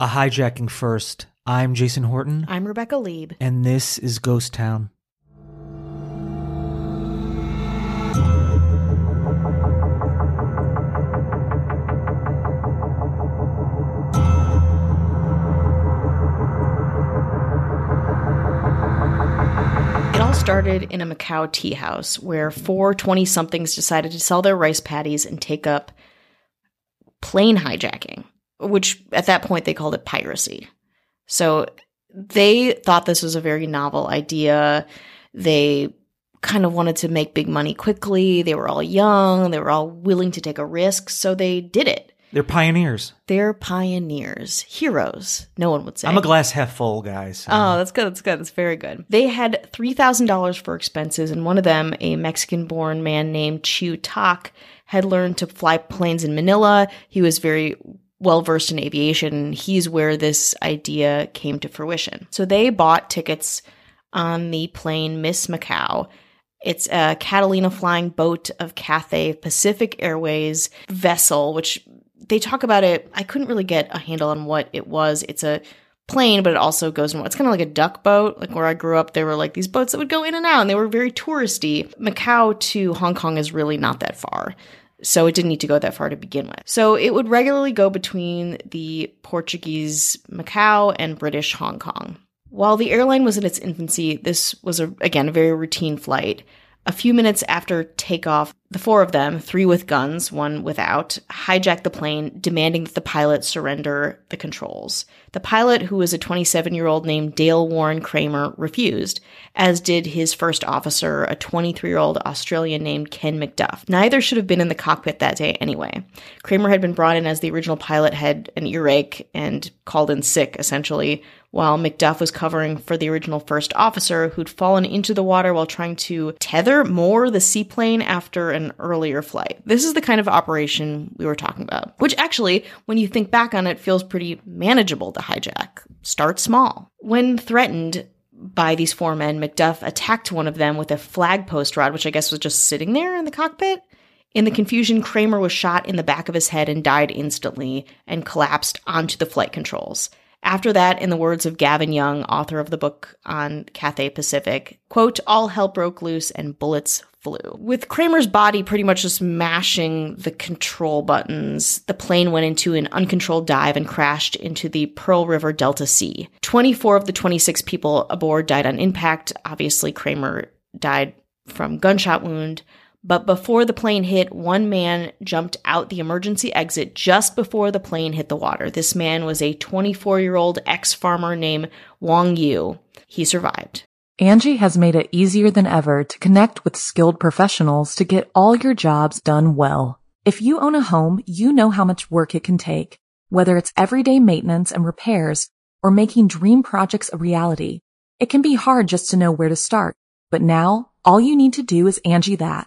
A hijacking first. I'm Jason Horton. I'm Rebecca Leib. And this is Ghost Town. Started in a Macau tea house where four 20-somethings decided to sell their rice paddies and take up plane hijacking, which at that point they called it piracy. So they thought this was a very novel idea. They kind of wanted to make big money quickly. They were all young. They were all willing to take a risk. So they did it. They're pioneers. They're pioneers. Heroes, no one would say. I'm a glass half full, guys. Oh, that's good. That's good. That's very good. They had $3,000 for expenses, and one of them, a Mexican-born man named Chu Tak, had learned to fly planes in Manila. He was very well-versed in aviation, and he's where this idea came to fruition. So they bought tickets on the plane Miss Macau. It's a Catalina flying boat of Cathay Pacific Airways vessel, which... They talk about it. I couldn't really get a handle on what it was. It's a plane, but it also goes in. It's kind of like a duck boat. Like where I grew up, there were like these boats that would go in and out, and they were very touristy. Macau to Hong Kong is really not that far. So it didn't need to go that far to begin with. So it would regularly go between the Portuguese Macau and British Hong Kong. While the airline was in its infancy, this was, again, a very routine flight. A few minutes after takeoff, the four of them, three with guns, one without, hijacked the plane, demanding that the pilot surrender the controls. The pilot, who was a 27-year-old named Dale Warren Kramer, refused, as did his first officer, a 23-year-old Australian named Ken McDuff. Neither should have been in the cockpit that day anyway. Kramer had been brought in as the original pilot had an earache and called in sick, essentially, while McDuff was covering for the original first officer who'd fallen into the water while trying to moor the seaplane after an earlier flight. This is the kind of operation we were talking about, which actually, when you think back on it, feels pretty manageable to hijack. Start small. When threatened by these four men, McDuff attacked one of them with a flag post rod, which I guess was just sitting there in the cockpit. In the confusion, Kramer was shot in the back of his head and died instantly and collapsed onto the flight controls. After that, in the words of Gavin Young, author of the book on Cathay Pacific, quote, all hell broke loose and bullets flew. With Kramer's body pretty much just mashing the control buttons, the plane went into an uncontrolled dive and crashed into the Pearl River Delta Sea. 24 of the 26 people aboard died on impact. Obviously, Kramer died from gunshot wound. But before the plane hit, one man jumped out the emergency exit just before the plane hit the water. This man was a 24-year-old ex-farmer named Wong Yu. He survived. Angie has made it easier than ever to connect with skilled professionals to get all your jobs done well. If you own a home, you know how much work it can take, whether it's everyday maintenance and repairs or making dream projects a reality. It can be hard just to know where to start, but now all you need to do is Angie that.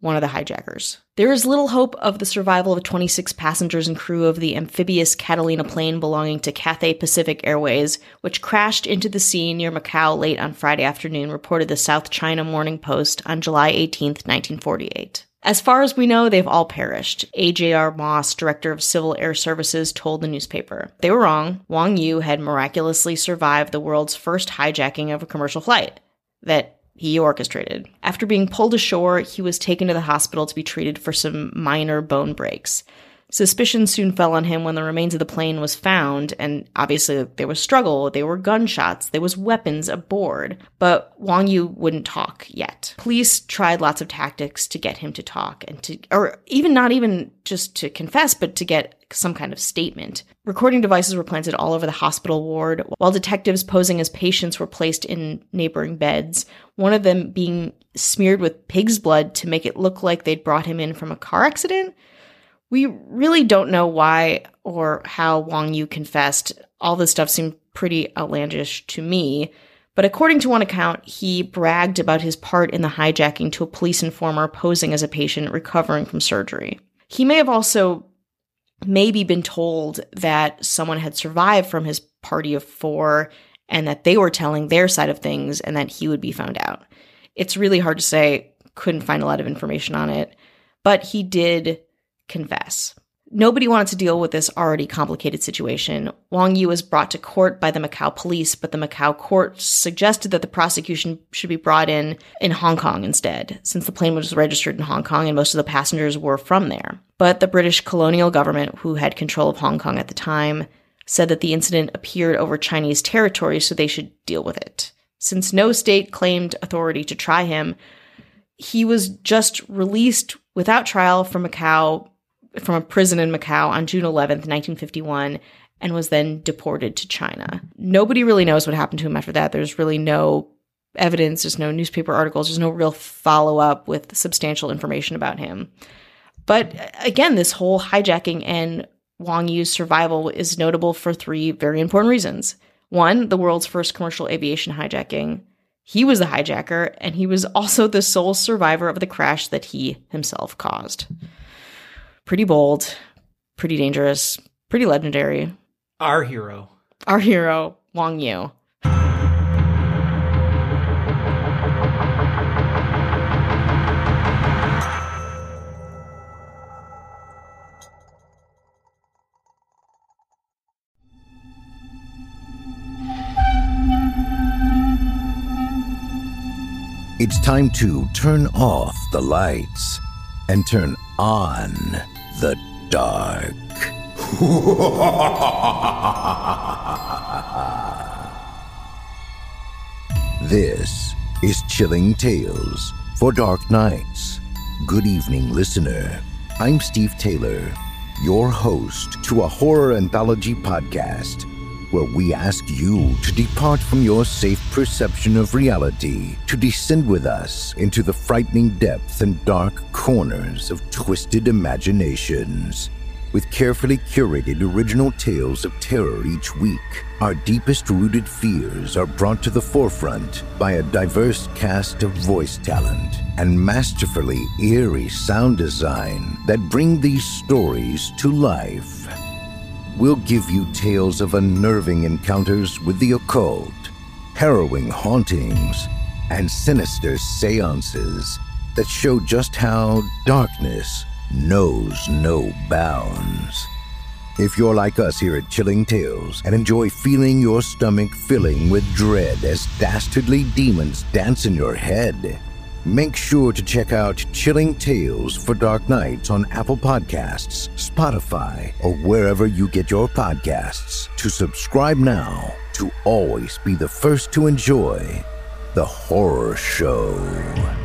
one of the hijackers. There is little hope of the survival of 26 passengers and crew of the amphibious Catalina plane belonging to Cathay Pacific Airways, which crashed into the sea near Macau late on Friday afternoon, reported the South China Morning Post on July 18, 1948. As far as we know, they've all perished. AJR Moss, director of Civil Air Services, told the newspaper. They were wrong. Wong Yu had miraculously survived the world's first hijacking of a commercial flight that he orchestrated. After being pulled ashore, he was taken to the hospital to be treated for some minor bone breaks. Suspicion soon fell on him when the remains of the plane was found, and obviously there was struggle, there were gunshots, there was weapons aboard, but Wong Yu wouldn't talk yet. Police tried lots of tactics to get him to talk, and not even just to confess, but to get some kind of statement. Recording devices were planted all over the hospital ward, while detectives posing as patients were placed in neighboring beds, one of them being smeared with pig's blood to make it look like they'd brought him in from a car accident. We really don't know why or how Wong Yu confessed. All this stuff seemed pretty outlandish to me. But according to one account, he bragged about his part in the hijacking to a police informer posing as a patient recovering from surgery. He may have also maybe been told that someone had survived from his party of four and that they were telling their side of things and that he would be found out. It's really hard to say. Couldn't find a lot of information on it. But he did confess. Nobody wanted to deal with this already complicated situation. Wong Yu was brought to court by the Macau police, but the Macau court suggested that the prosecution should be brought in Hong Kong instead, since the plane was registered in Hong Kong and most of the passengers were from there. But the British colonial government, who had control of Hong Kong at the time, said that the incident appeared over Chinese territory, so they should deal with it. Since no state claimed authority to try him, he was just released without trial from Macau, from a prison in Macau on June 11th, 1951, and was then deported to China. Nobody really knows what happened to him after that. There's really no evidence. There's no newspaper articles. There's no real follow-up with substantial information about him. But again, this whole hijacking and Wong Yu's survival is notable for three very important reasons. One, the world's first commercial aviation hijacking. He was the hijacker, and he was also the sole survivor of the crash that he himself caused. Pretty bold, pretty dangerous, pretty legendary. Our hero. Our hero, Wong Yu. It's time to turn off the lights and turn on the dark. This is Chilling Tales for Dark Nights. Good evening, listener. I'm Steve Taylor, your host to a horror anthology podcast where we ask you to depart from your safe perception of reality, to descend with us into the frightening depth and dark corners of twisted imaginations. With carefully curated original tales of terror each week, our deepest-rooted fears are brought to the forefront by a diverse cast of voice talent and masterfully eerie sound design that bring these stories to life. We'll give you tales of unnerving encounters with the occult, harrowing hauntings, and sinister seances that show just how darkness knows no bounds. If you're like us here at Chilling Tales and enjoy feeling your stomach filling with dread as dastardly demons dance in your head, make sure to check out Chilling Tales for Dark Nights on Apple Podcasts, Spotify, or wherever you get your podcasts to subscribe now to always be the first to enjoy the horror show.